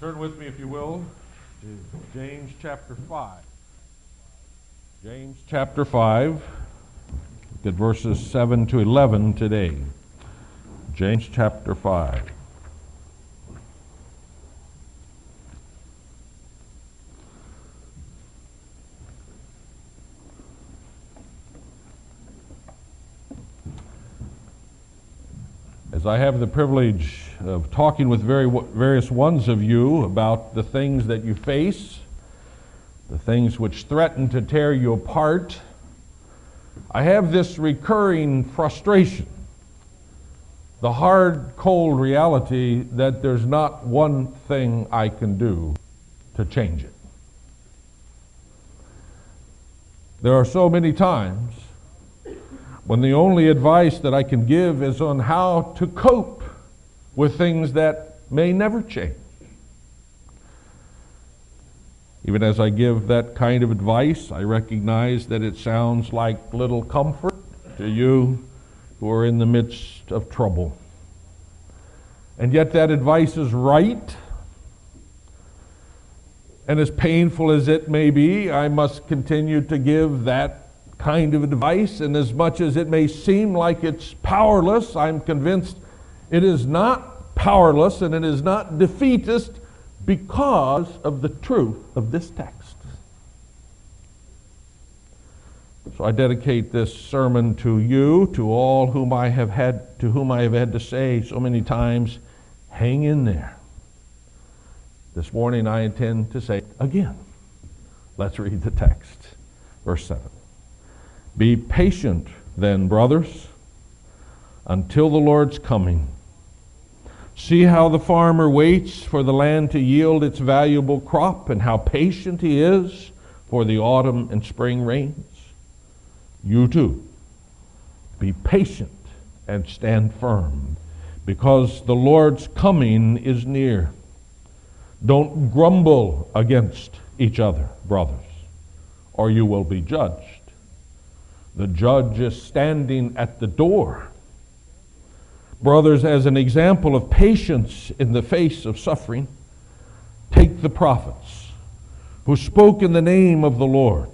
Turn with me, if you will, to James chapter 5. James chapter 5, look at verses 7 to 11 today. James chapter 5. As I have the privilege of talking with various ones of you about the things that you face, the things which threaten to tear you apart, I have this recurring frustration, the hard, cold reality that there's not one thing I can do to change it. There are so many times when the only advice that I can give is on how to cope with things that may never change. Even as I give that kind of advice, I recognize that it sounds like little comfort to you who are in the midst of trouble. And yet that advice is right. And as painful as it may be, I must continue to give that kind of advice, and as much as it may seem like it's powerless, I'm convinced it is not powerless and it is not defeatist because of the truth of this text. So I dedicate this sermon to you, to all whom I have had, to whom I have had to say so many times, hang in there. This morning I intend to say it again. Let's read the text, verse 7. Be patient then, brothers, until the Lord's coming. See how the farmer waits for the land to yield its valuable crop, and how patient he is for the autumn and spring rains. You too, be patient and stand firm, because the Lord's coming is near. Don't grumble against each other, brothers, or you will be judged. The judge is standing at the door. Brothers, as an example of patience in the face of suffering, take the prophets who spoke in the name of the Lord.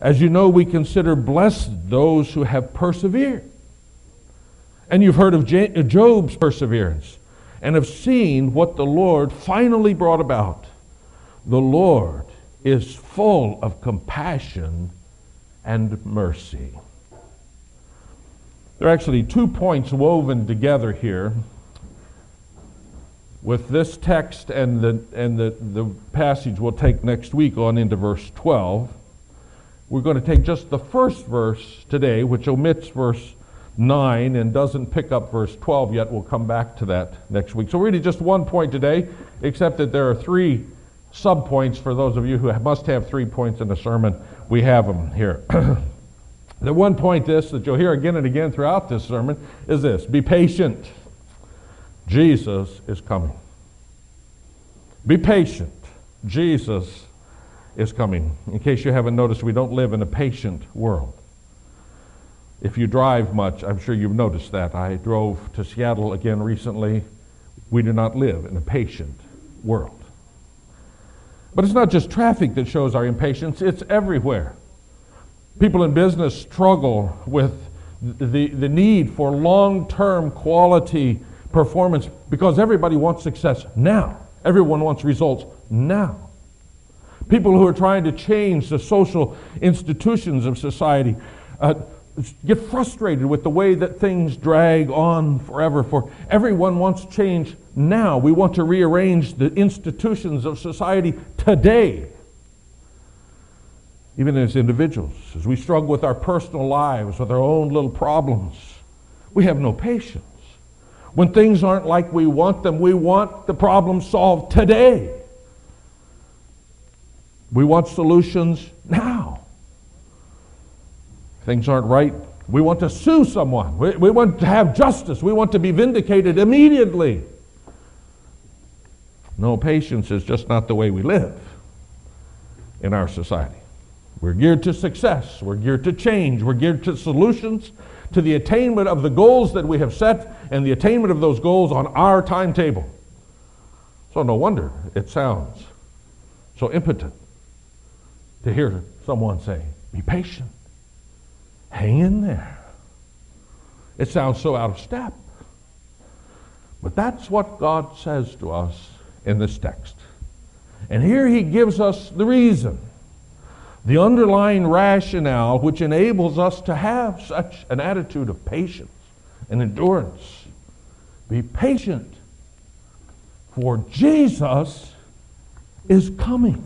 As you know, we consider blessed those who have persevered. And you've heard of Job's perseverance and have seen what the Lord finally brought about. The Lord is full of compassion and mercy. There are actually 2 points woven together here with this text and the passage we'll take next week on into verse 12. We're going to take just the first verse today, which omits verse 9 and doesn't pick up verse 12 yet. We'll come back to that next week. So really just 1 point today, except that there are 3 sub-points for those of you who must have 3 points in a sermon. We have them here. The 1 point that you'll hear again and again throughout this sermon is this: be patient. Jesus is coming. Be patient. Jesus is coming. In case you haven't noticed, we don't live in a patient world. If you drive much, I'm sure you've noticed that. I drove to Seattle again recently. We do not live in a patient world. But it's not just traffic that shows our impatience, it's everywhere. People in business struggle with the need for long-term quality performance because everybody wants success now. Everyone wants results now. People who are trying to change the social institutions of society get frustrated with the way that things drag on forever, for everyone wants change now. We want to rearrange the institutions of society today. Even as individuals, as we struggle with our personal lives, with our own little problems, we have no patience. When things aren't like we want them, we want the problem solved today. We want solutions now. Things aren't right, we want to sue someone. We want to have justice. We want to be vindicated immediately. No, patience is just not the way we live in our society. We're geared to success. We're geared to change. We're geared to solutions, to the attainment of the goals that we have set and the attainment of those goals on our timetable. So no wonder it sounds so impotent to hear someone say, be patient, hang in there. It sounds so out of step. But that's what God says to us in this text. And here he gives us the reason, the underlying rationale which enables us to have such an attitude of patience and endurance. Be patient, for Jesus is coming.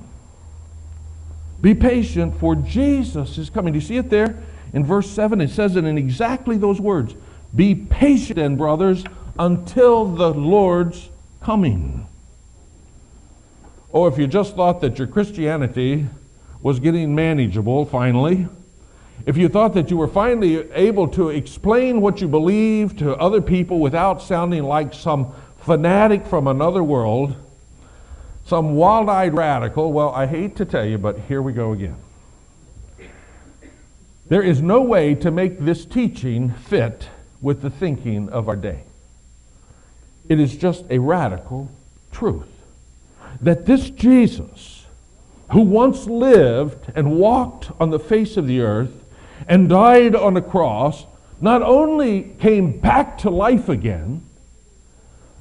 Be patient, for Jesus is coming. Do you see it there? In verse 7, it says it in exactly those words. Be patient, then, brothers, until the Lord's coming. Or if you just thought that your Christianity was getting manageable finally, if you thought that you were finally able to explain what you believe to other people without sounding like some fanatic from another world, some wild-eyed radical, well, I hate to tell you, but here we go again. There is no way to make this teaching fit with the thinking of our day. It is just a radical truth that this Jesus, who once lived and walked on the face of the earth and died on a cross, not only came back to life again,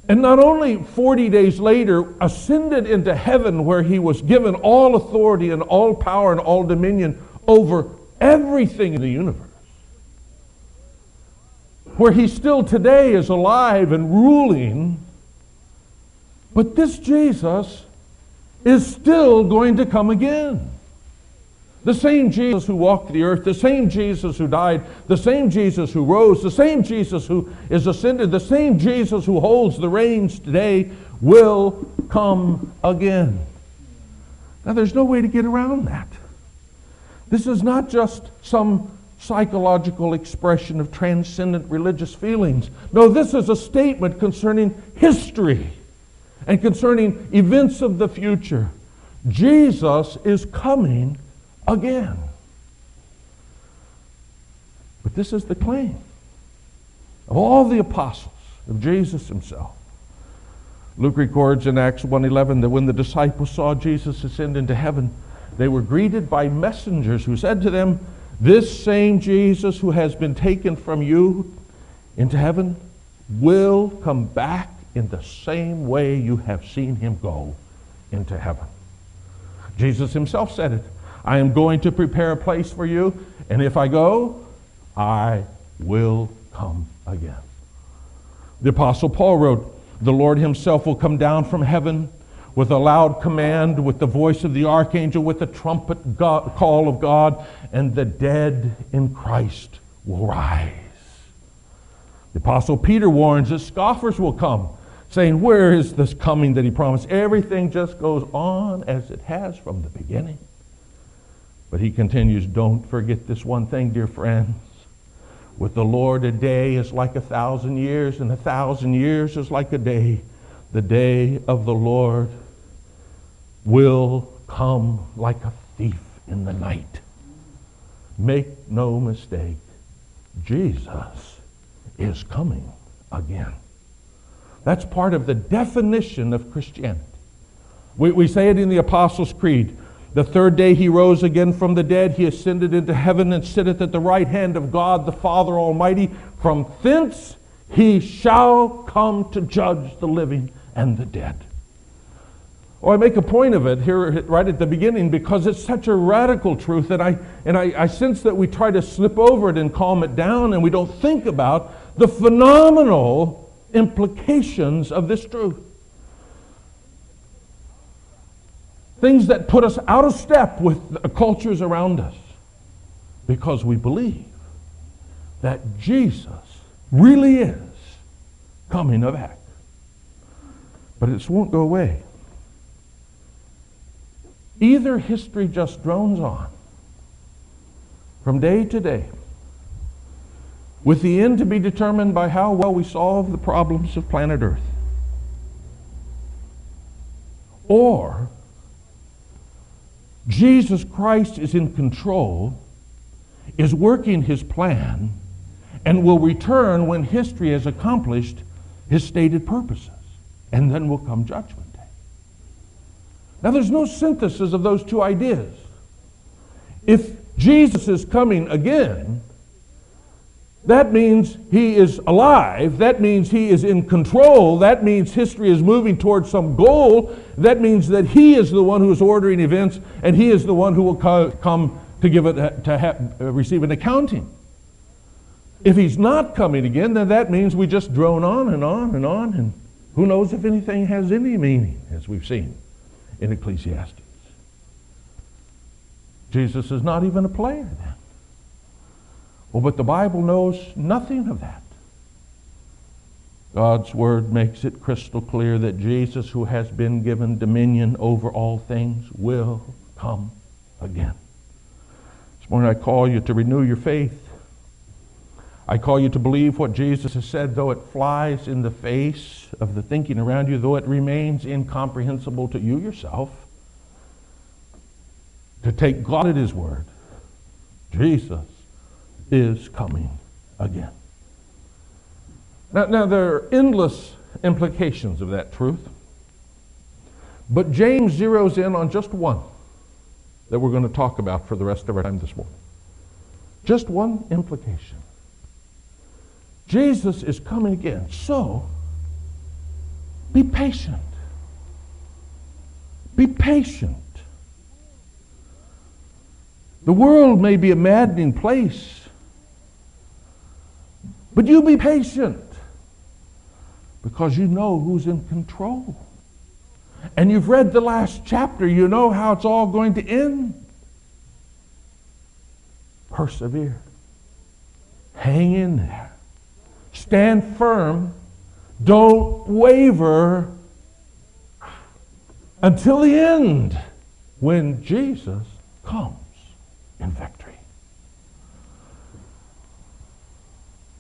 and not only 40 days later ascended into heaven where he was given all authority and all power and all dominion over everything in the universe, where he still today is alive and ruling, but this Jesus is still going to come again. The same Jesus who walked the earth, the same Jesus who died, the same Jesus who rose, the same Jesus who is ascended, the same Jesus who holds the reins today will come again. Now there's no way to get around that. This is not just some psychological expression of transcendent religious feelings. No, this is a statement concerning history and concerning events of the future. Jesus is coming again. But this is the claim of all the apostles, of Jesus himself. Luke records in Acts 1:11 that when the disciples saw Jesus ascend into heaven, they were greeted by messengers who said to them, "This same Jesus who has been taken from you into heaven will come back in the same way you have seen him go into heaven." Jesus himself said it. I am going to prepare a place for you, and if I go, I will come again. The Apostle Paul wrote, "The Lord himself will come down from heaven with a loud command, with the voice of the archangel, with the trumpet call of God, and the dead in Christ will rise." The Apostle Peter warns that scoffers will come, saying, "Where is this coming that he promised? Everything just goes on as it has from the beginning." But he continues, "Don't forget this one thing, dear friends. With the Lord, a day is like 1,000 years, and 1,000 years is like a day. The day of the Lord will come like a thief in the night." Make no mistake, Jesus is coming again. That's part of the definition of Christianity. We say it in the Apostles' Creed. The third day he rose again from the dead. He ascended into heaven and sitteth at the right hand of God the Father Almighty. From thence he shall come to judge the living and the dead. Oh, I make a point of it here right at the beginning because it's such a radical truth that I sense that we try to slip over it and calm it down, and we don't think about the phenomenal implications of this truth. Things that put us out of step with the cultures around us because we believe that Jesus really is coming back. But it won't go away. Either history just drones on from day to day with the end to be determined by how well we solve the problems of planet Earth, or Jesus Christ is in control, is working his plan, and will return when history has accomplished his stated purposes, and then will come Judgment Day. Now there's no synthesis of those two ideas. If Jesus is coming again, that means he is alive, that means he is in control, that means history is moving towards some goal, that means that he is the one who is ordering events and he is the one who will come to give it, receive an accounting. If he's not coming again, then that means we just drone on and on and on, and who knows if anything has any meaning, as we've seen in Ecclesiastes. Jesus is not even a player then. Well, but the Bible knows nothing of that. God's Word makes it crystal clear that Jesus, who has been given dominion over all things, will come again. This morning I call you to renew your faith. I call you to believe what Jesus has said, though it flies in the face of the thinking around you, though it remains incomprehensible to you yourself, to take God at His Word. Jesus is coming again. Now there are endless implications of that truth, but James zeroes in on just one that we're going to talk about for the rest of our time this morning. Just one implication. Jesus is coming again, so be patient. Be patient. The world may be a maddening place, but you be patient, because you know who's in control. And you've read the last chapter. You know how it's all going to end. Persevere. Hang in there. Stand firm. Don't waver until the end, when Jesus comes in victory.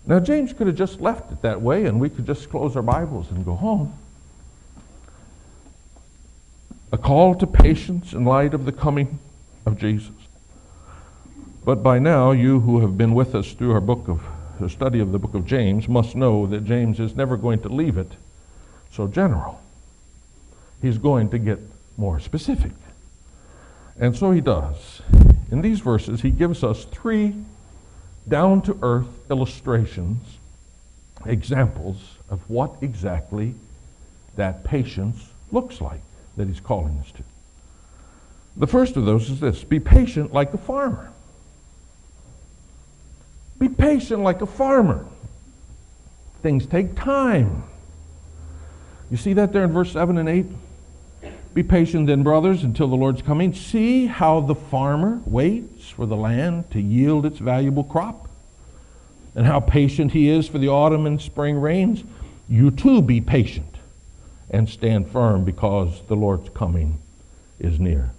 Now, James could have just left it that way, and we could just close our Bibles and go home. A call to patience in light of the coming of Jesus. But by now, you who have been with us through our study of the book of James must know that James is never going to leave it so general. He's going to get more specific. And so he does. In these verses, he gives us three down-to-earth illustrations, examples of what exactly that patience looks like that he's calling us to. The first of those is this: be patient like a farmer. Be patient like a farmer. Things take time. You see that there in verse 7 and 8? Be patient then, brothers, until the Lord's coming. See how the farmer waits for the land to yield its valuable crop, and how patient he is for the autumn and spring rains. You too be patient and stand firm, because the Lord's coming is near.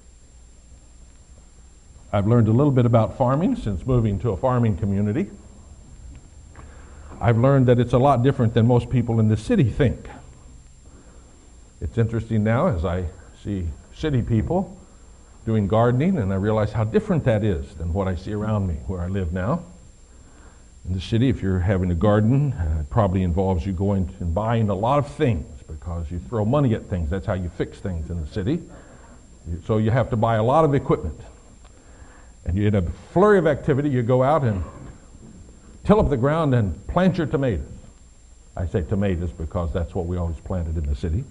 I've learned a little bit about farming since moving to a farming community. I've learned that it's a lot different than most people in the city think. It's interesting now as I see city people doing gardening, and I realize how different that is than what I see around me where I live now. In the city, if you're having a garden, it probably involves you going and buying a lot of things, because you throw money at things. That's how you fix things in the city. So you have to buy a lot of equipment. And you, in a flurry of activity, you go out and till up the ground and plant your tomatoes. I say tomatoes because that's what we always planted in the city.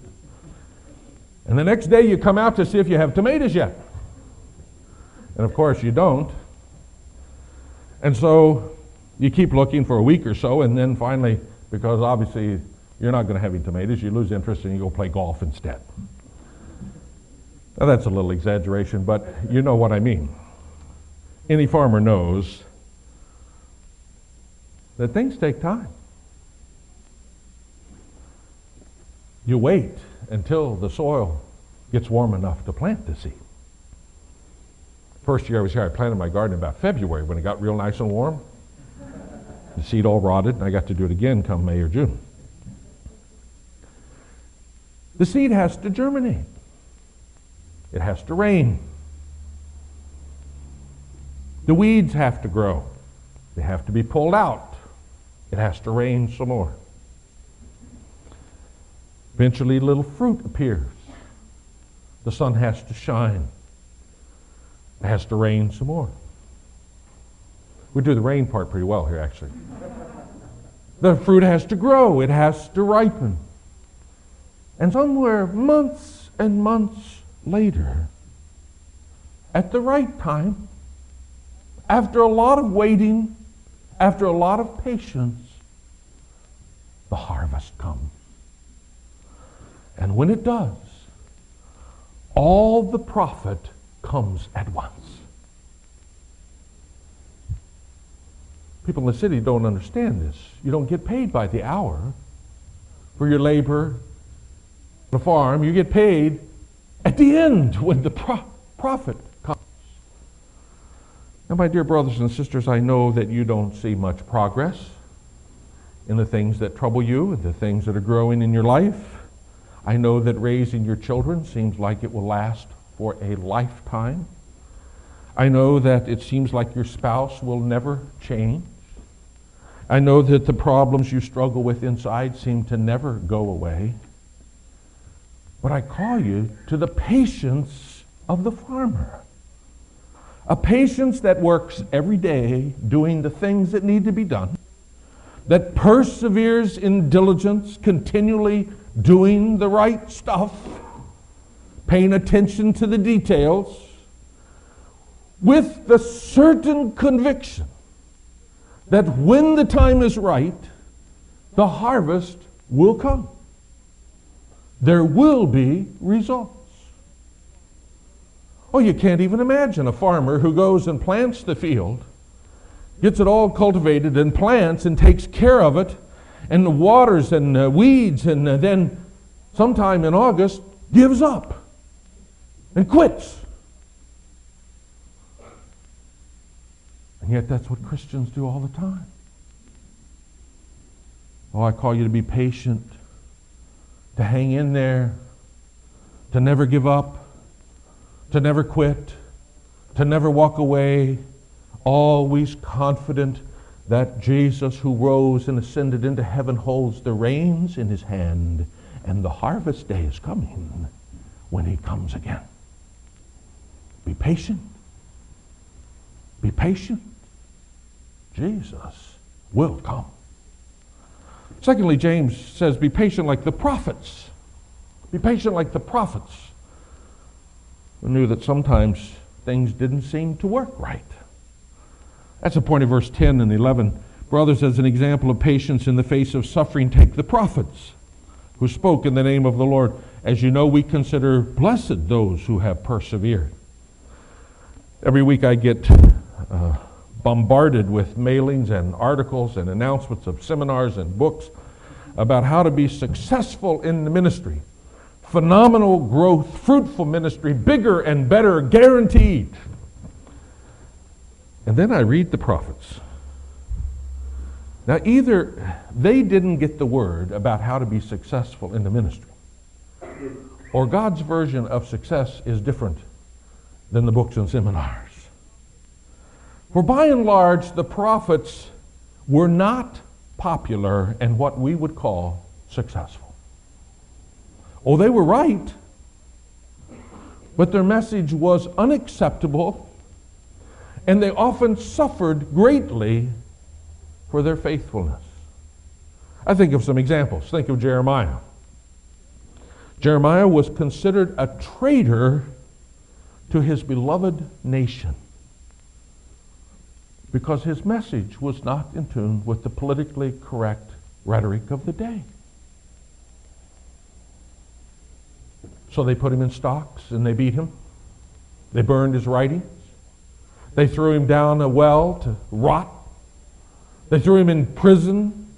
And the next day you come out to see if you have tomatoes yet. And of course you don't. And so you keep looking for a week or so, and then finally, because obviously you're not going to have any tomatoes, you lose interest and you go play golf instead. Now that's a little exaggeration, but you know what I mean. Any farmer knows that things take time. You wait until the soil gets warm enough to plant the seed. First year I was here, I planted my garden about February, when it got real nice and warm. The seed all rotted, and I got to do it again come May or June. The seed has to germinate. It has to rain. The weeds have to grow. They have to be pulled out. It has to rain some more. Eventually little fruit appears. The sun has to shine. It has to rain some more. We do the rain part pretty well here, actually. The fruit has to grow. It has to ripen. And somewhere months and months later, at the right time, after a lot of waiting, after a lot of patience, the harvest comes. And when it does, all the profit comes at once. People in the city don't understand this. You don't get paid by the hour for your labor on a farm. You get paid at the end when the profit comes. Now, my dear brothers and sisters, I know that you don't see much progress in the things that trouble you, in the things that are growing in your life. I know that raising your children seems like it will last for a lifetime. I know that it seems like your spouse will never change. I know that the problems you struggle with inside seem to never go away. But I call you to the patience of the farmer. A patience that works every day doing the things that need to be done, that perseveres in diligence, continually doing the right stuff, paying attention to the details, with the certain conviction that when the time is right, the harvest will come. There will be results. Oh, you can't even imagine a farmer who goes and plants the field, gets it all cultivated and plants and takes care of it, and waters and weeds, and then sometime in August gives up and quits. And yet that's what Christians do all the time. Oh, I call you to be patient, to hang in there, to never give up, to never quit, to never walk away, always confident that Jesus, who rose and ascended into heaven, holds the reins in his hand, and the harvest day is coming when he comes again. Be patient. Be patient. Jesus will come. Secondly, James says, be patient like the prophets. Be patient like the prophets who knew that sometimes things didn't seem to work right. That's the point of verse 10 and 11. Brothers, as an example of patience in the face of suffering, take the prophets who spoke in the name of the Lord. As you know, we consider blessed those who have persevered. Every week I get bombarded with mailings and articles and announcements of seminars and books about how to be successful in the ministry. Phenomenal growth, fruitful ministry, bigger and better, guaranteed. And then I read the prophets. Now, either they didn't get the word about how to be successful in the ministry, or God's version of success is different than the books and seminars. For by and large, the prophets were not popular and what we would call successful. Oh, they were right, but their message was unacceptable, and they often suffered greatly for their faithfulness. I think of some examples. Think of Jeremiah. Jeremiah was considered a traitor to his beloved nation because his message was not in tune with the politically correct rhetoric of the day. So they put him in stocks and they beat him. They burned his writings. They threw him down a well to rot. They threw him in prison.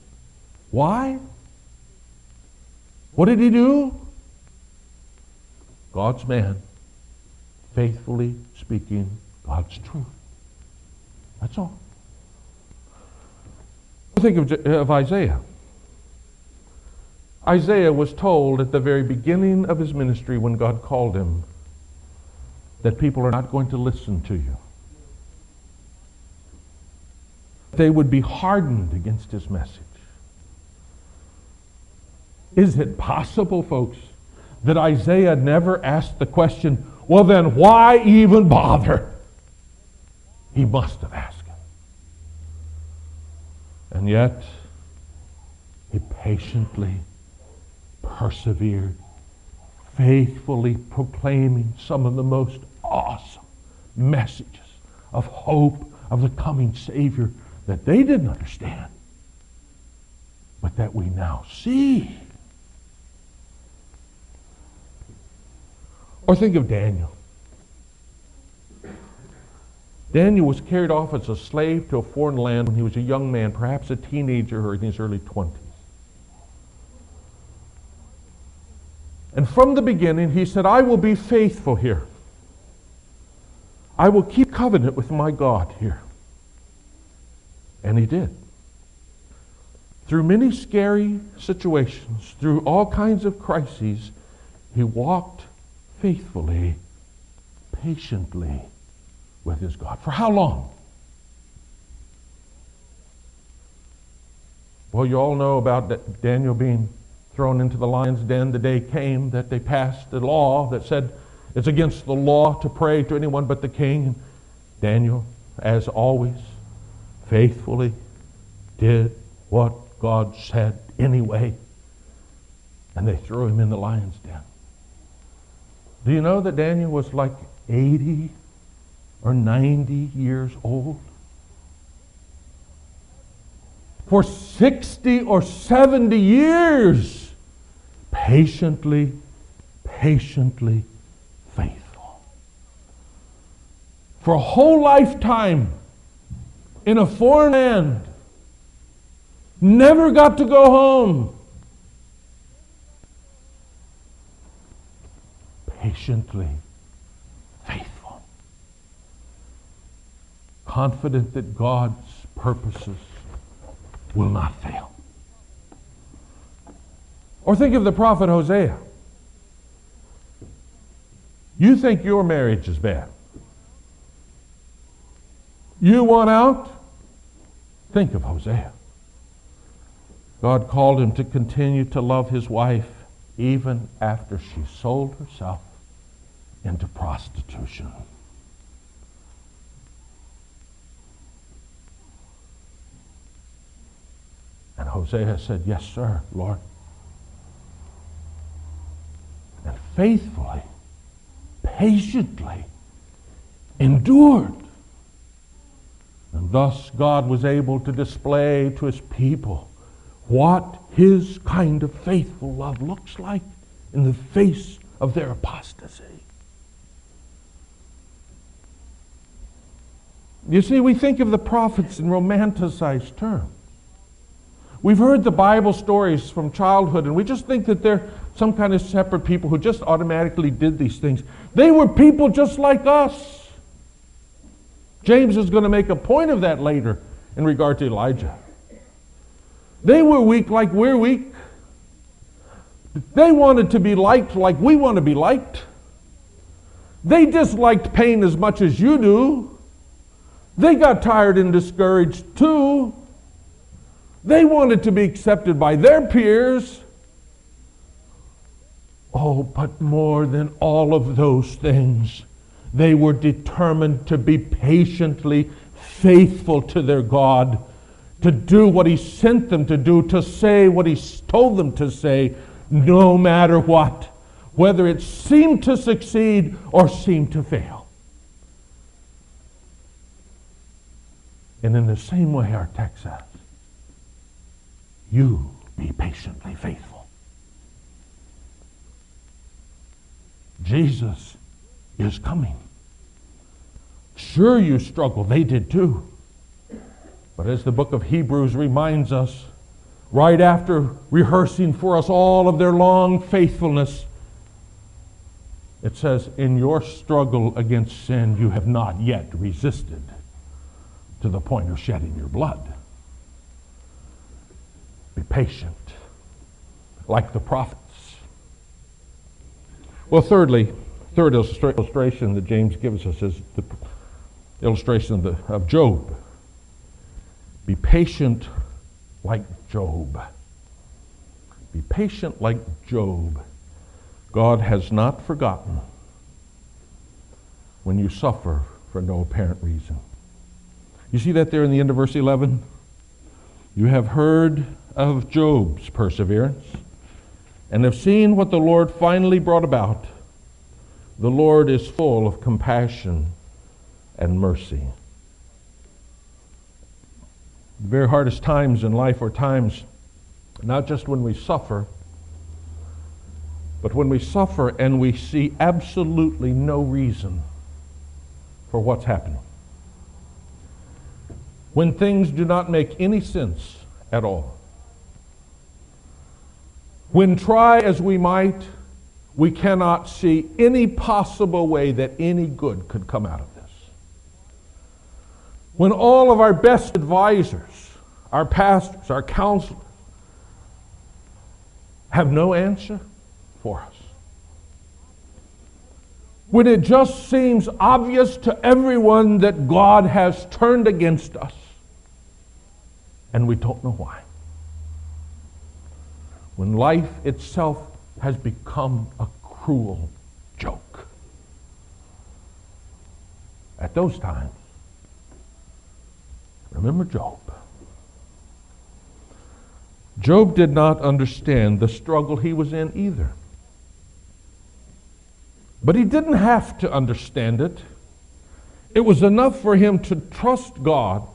Why? What did he do? God's man, faithfully speaking God's truth. That's all. Think of Isaiah. Isaiah was told at the very beginning of his ministry when God called him that people are not going to listen to you. They would be hardened against his message. Is it possible, folks, that Isaiah never asked the question, well then why even bother? He must have asked him. And yet, he patiently persevered, faithfully proclaiming some of the most awesome messages of hope of the coming Savior that they didn't understand, but that we now see. Or think of Daniel. Daniel was carried off as a slave to a foreign land when he was a young man, perhaps a teenager or in his early 20s. And from the beginning, he said, I will be faithful here. I will keep covenant with my God here. And he did. Through many scary situations, through all kinds of crises, he walked faithfully, patiently with his God. For how long? Well, you all know about Daniel being thrown into the lion's den. The day came that they passed a law that said it's against the law to pray to anyone but the king. And Daniel, as always, faithfully did what God said anyway. And they threw him in the lion's den. Do you know that Daniel was like 80 or 90 years old? For 60 or 70 years, patiently faithful. For a whole lifetime in a foreign land, never got to go home. Patiently faithful. Confident that God's purposes will not fail. Or think of the prophet Hosea. You think your marriage is bad. You want out? Think of Hosea. God called him to continue to love his wife even after she sold herself into prostitution. And Hosea said, yes, sir, Lord. And faithfully, patiently endured. And thus God was able to display to his people what his kind of faithful love looks like in the face of their apostasy. You see, we think of the prophets in romanticized terms. We've heard the Bible stories from childhood, and we just think that they're some kind of separate people who just automatically did these things. They were people just like us. James is going to make a point of that later in regard to Elijah. They were weak like we're weak. They wanted to be liked like we want to be liked. They disliked pain as much as you do. They got tired and discouraged too. They wanted to be accepted by their peers. Oh, but more than all of those things, they were determined to be patiently faithful to their God, to do what he sent them to do, to say what he told them to say, no matter what, whether it seemed to succeed or seemed to fail. And in the same way our text says, you be patiently faithful. Jesus is coming. Sure, you struggle. They did too. But as the book of Hebrews reminds us, right after rehearsing for us all of their long faithfulness, it says, in your struggle against sin, you have not yet resisted to the point of shedding your blood. Be patient, like the prophets. Well, thirdly, third illustration that James gives us is the illustration of Job. Be patient like Job. Be patient like Job. God has not forgotten when you suffer for no apparent reason. You see that there in the end of verse 11? You have heard of Job's perseverance and have seen what the Lord finally brought about. The Lord is full of compassion and mercy. The very hardest times in life are times not just when we suffer, but when we suffer and we see absolutely no reason for what's happening. When things do not make any sense at all. When try as we might, we cannot see any possible way that any good could come out of this. When all of our best advisors, our pastors, our counselors, have no answer for us. When it just seems obvious to everyone that God has turned against us, and we don't know why. When life itself has become a cruel joke. At those times, remember Job. Job did not understand the struggle he was in either. But he didn't have to understand it. It was enough for him to trust God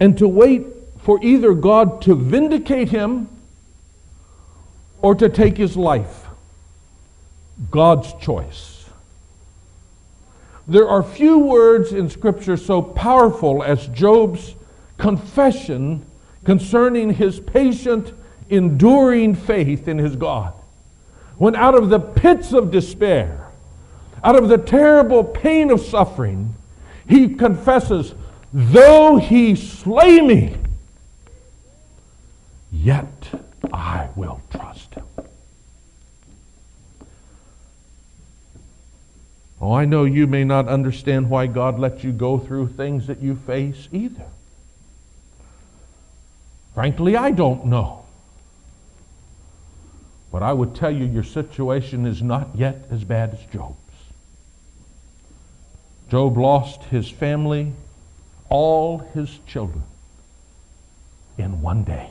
and to wait for either God to vindicate him or to take his life. God's choice. There are few words in Scripture so powerful as Job's confession concerning his patient, enduring faith in his God. When out of the pits of despair, out of the terrible pain of suffering, he confesses, though he slay me, yet I will trust him. Oh, I know you may not understand why God let you go through things that you face either. Frankly, I don't know. But I would tell you your situation is not yet as bad as Job's. Job lost his family, all his children, in one day.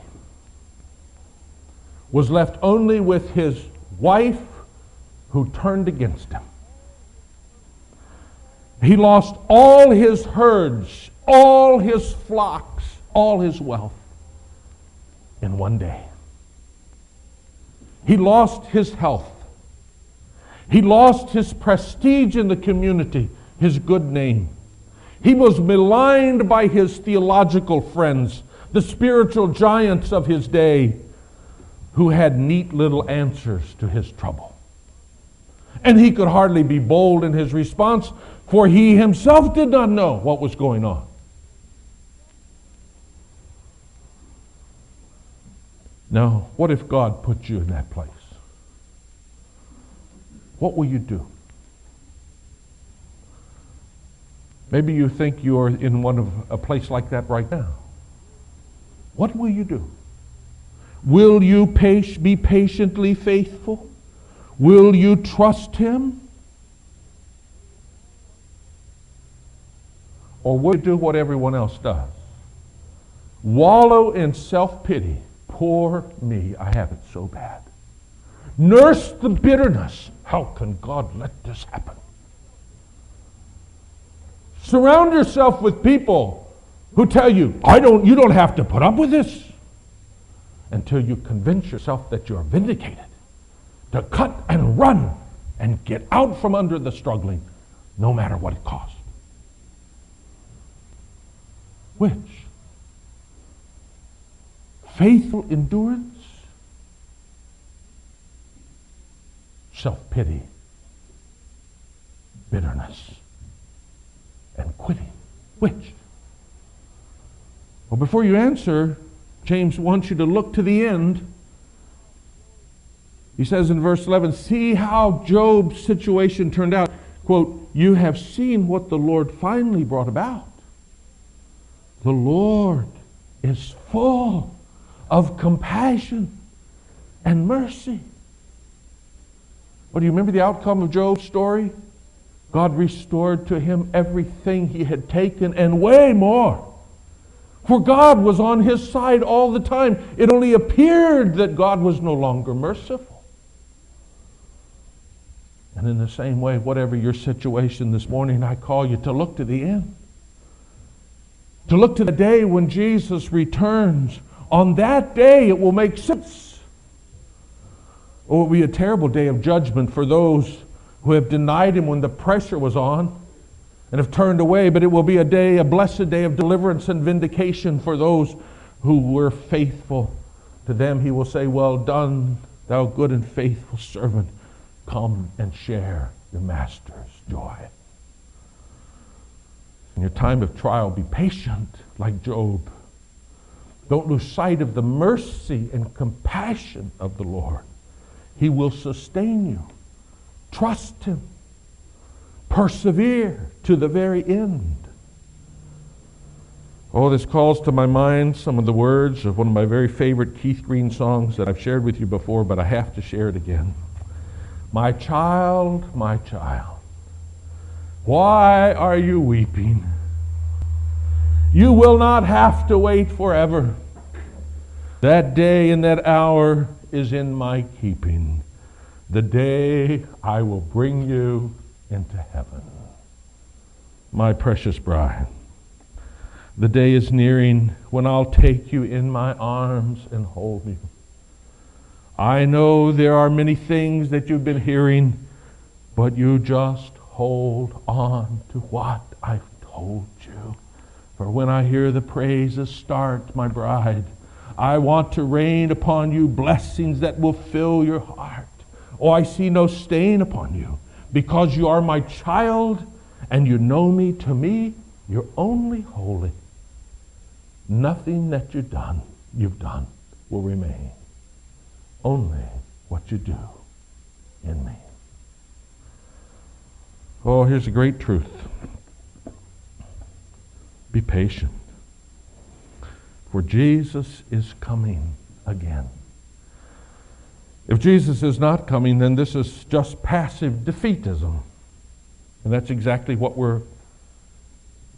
Was left only with his wife who turned against him. He lost all his herds, all his flocks, all his wealth in one day. He lost his health. He lost his prestige in the community, his good name. He was maligned by his theological friends, the spiritual giants of his day, who had neat little answers to his trouble. And he could hardly be bold in his response, for he himself did not know what was going on. Now, what if God put you in that place? What will you do? Maybe you think you are in a place like that right now. What will you do? Will you be patiently faithful? Will you trust him? Or will you do what everyone else does? Wallow in self-pity. Poor me, I have it so bad. Nurse the bitterness. How can God let this happen? Surround yourself with people who tell you, you don't have to put up with this, until you convince yourself that you are vindicated, to cut and run and get out from under the struggling, no matter what it costs. Which? Faithful endurance? Self-pity, bitterness, and quitting. Which? Well, before you answer, James wants you to look to the end. He says in verse 11, see how Job's situation turned out. Quote, you have seen what the Lord finally brought about. The Lord is full of compassion and mercy. But do you remember the outcome of Job's story? God restored to him everything he had taken and way more. For God was on his side all the time. It only appeared that God was no longer merciful. And in the same way, whatever your situation this morning, I call you to look to the end. To look to the day when Jesus returns. On that day, it will make sense. Oh, it will be a terrible day of judgment for those who have denied him when the pressure was on and have turned away, but it will be a day, a blessed day of deliverance and vindication for those who were faithful. To them he will say, "Well done, thou good and faithful servant. Come and share your master's joy." In your time of trial, be patient like Job. Don't lose sight of the mercy and compassion of the Lord. He will sustain you. Trust him. Persevere to the very end. Oh, this calls to my mind some of the words of one of my very favorite Keith Green songs that I've shared with you before, but I have to share it again. My child, why are you weeping? You will not have to wait forever. That day and that hour is in my keeping. The day I will bring you into heaven. My precious bride, the day is nearing when I'll take you in my arms and hold you. I know there are many things that you've been hearing, but you just hold on to what I've told you. For when I hear the praises start, my bride, I want to rain upon you blessings that will fill your heart. Oh, I see no stain upon you, because you are my child and you know me. To me, you're only holy. Nothing that you've done will remain. Only what you do in me. Oh, here's a great truth. Be patient, for Jesus is coming again. If Jesus is not coming, then this is just passive defeatism. And that's exactly what we're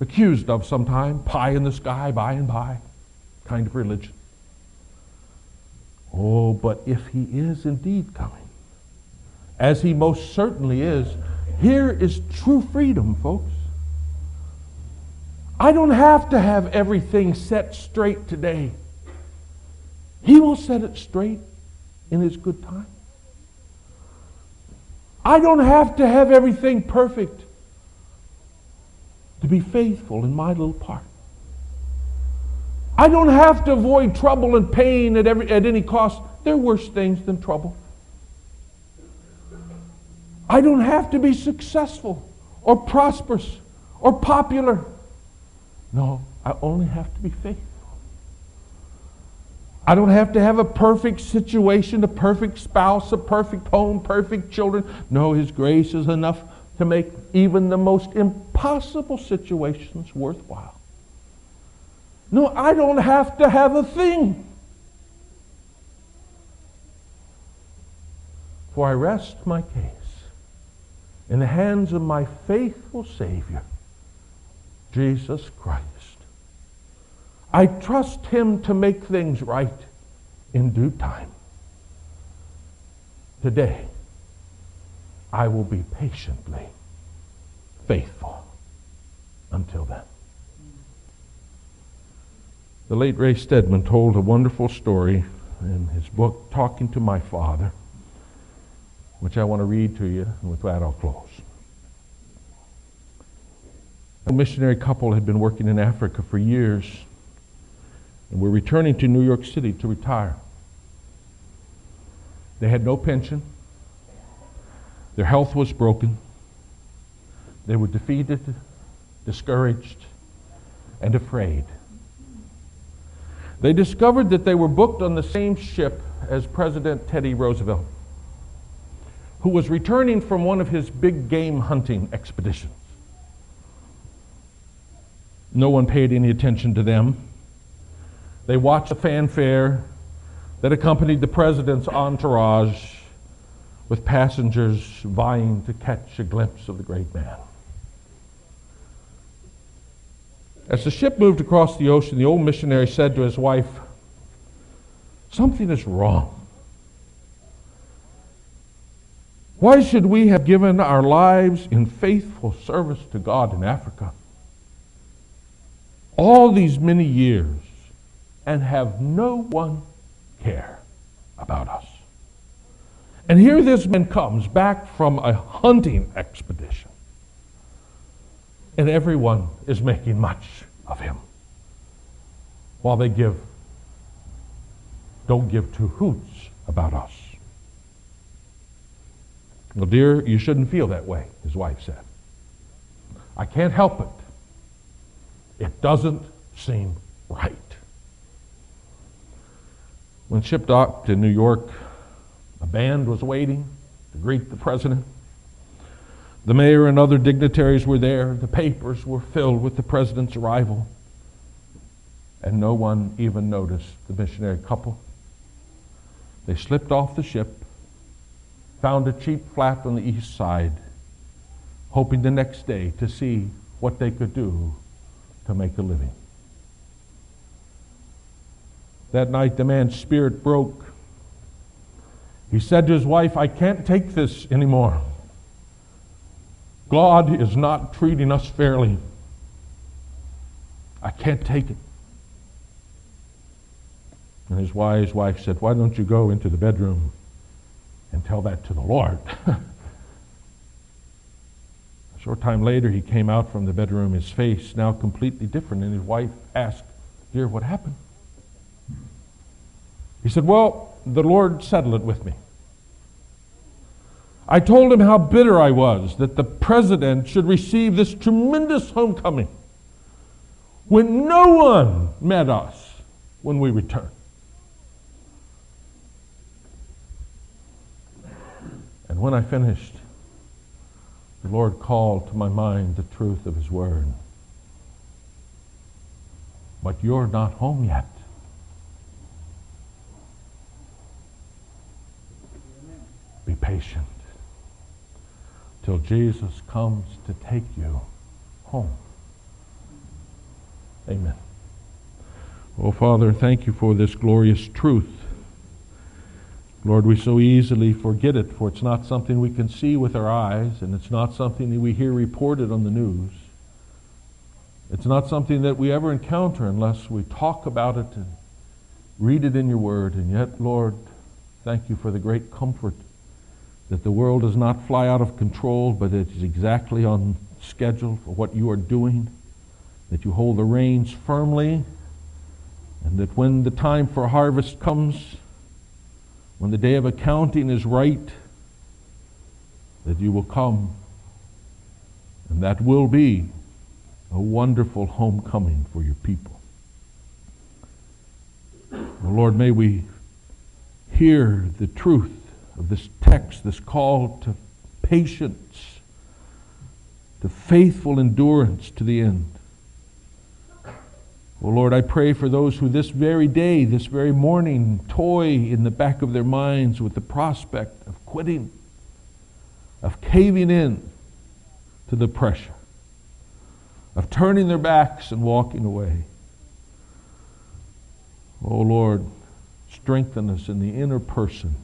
accused of sometimes, pie in the sky, by and by, kind of religion. Oh, but if he is indeed coming, as he most certainly is, here is true freedom, folks. I don't have to have everything set straight today. He will set it straight in his good time. I don't have to have everything perfect to be faithful in my little part. I don't have to avoid trouble and pain at any cost. There are worse things than trouble. I don't have to be successful or prosperous or popular. No, I only have to be faithful. I don't have to have a perfect situation, a perfect spouse, a perfect home, perfect children. No, his grace is enough to make even the most impossible situations worthwhile. No, I don't have to have a thing. For I rest my case in the hands of my faithful Savior, Jesus Christ. I trust him to make things right in due time. Today, I will be patiently faithful until then. The late Ray Steadman told a wonderful story in his book, Talking to My Father, which I want to read to you, and with that I'll close. A missionary couple had been working in Africa for years, and were returning to New York City to retire. They had no pension. Their health was broken. They were defeated, discouraged, and afraid. They discovered that they were booked on the same ship as President Teddy Roosevelt, who was returning from one of his big game hunting expeditions. No one paid any attention to them. They watched the fanfare that accompanied the president's entourage with passengers vying to catch a glimpse of the great man. As the ship moved across the ocean, the old missionary said to his wife, "Something is wrong. Why should we have given our lives in faithful service to God in Africa all these many years and have no one care about us?" And here this man comes back from a hunting expedition, and everyone is making much of him while they don't give two hoots about us. "Well, dear, you shouldn't feel that way," his wife said. "I can't help it. It doesn't seem right." When ship docked in New York, a band was waiting to greet the president. The mayor and other dignitaries were there. The papers were filled with the president's arrival. And no one even noticed the missionary couple. They slipped off the ship, found a cheap flat on the east side, hoping the next day to see what they could do to make a living. That night, the man's spirit broke. He said to his wife, "I can't take this anymore. God is not treating us fairly. I can't take it." And his wise wife said, "Why don't you go into the bedroom and tell that to the Lord?" A short time later, he came out from the bedroom, his face now completely different, and his wife asked, "Dear, what happened?" He said, "Well, the Lord settled it with me. I told him how bitter I was that the president should receive this tremendous homecoming when no one met us when we returned. And when I finished, the Lord called to my mind the truth of his word. But you're not home yet." Be patient till Jesus comes to take you home. Amen. Oh, Father, thank you for this glorious truth. Lord, we so easily forget it, for it's not something we can see with our eyes, and it's not something that we hear reported on the news. It's not something that we ever encounter unless we talk about it and read it in your word. And yet, Lord, thank you for the great comfort that the world does not fly out of control, but it is exactly on schedule for what you are doing, that you hold the reins firmly, and that when the time for harvest comes, when the day of accounting is right, that you will come, and that will be a wonderful homecoming for your people. Oh Lord, may we hear the truth of this text, this call to patience, to faithful endurance to the end. Oh Lord, I pray for those who this very day, this very morning, toy in the back of their minds with the prospect of quitting, of caving in to the pressure, of turning their backs and walking away. Oh Lord, strengthen us in the inner person.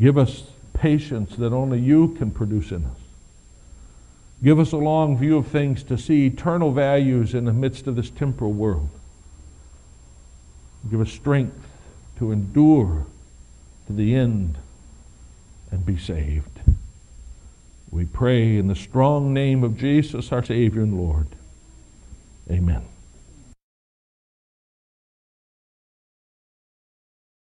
Give us patience that only you can produce in us. Give us a long view of things to see eternal values in the midst of this temporal world. Give us strength to endure to the end and be saved. We pray in the strong name of Jesus, our Savior and Lord. Amen.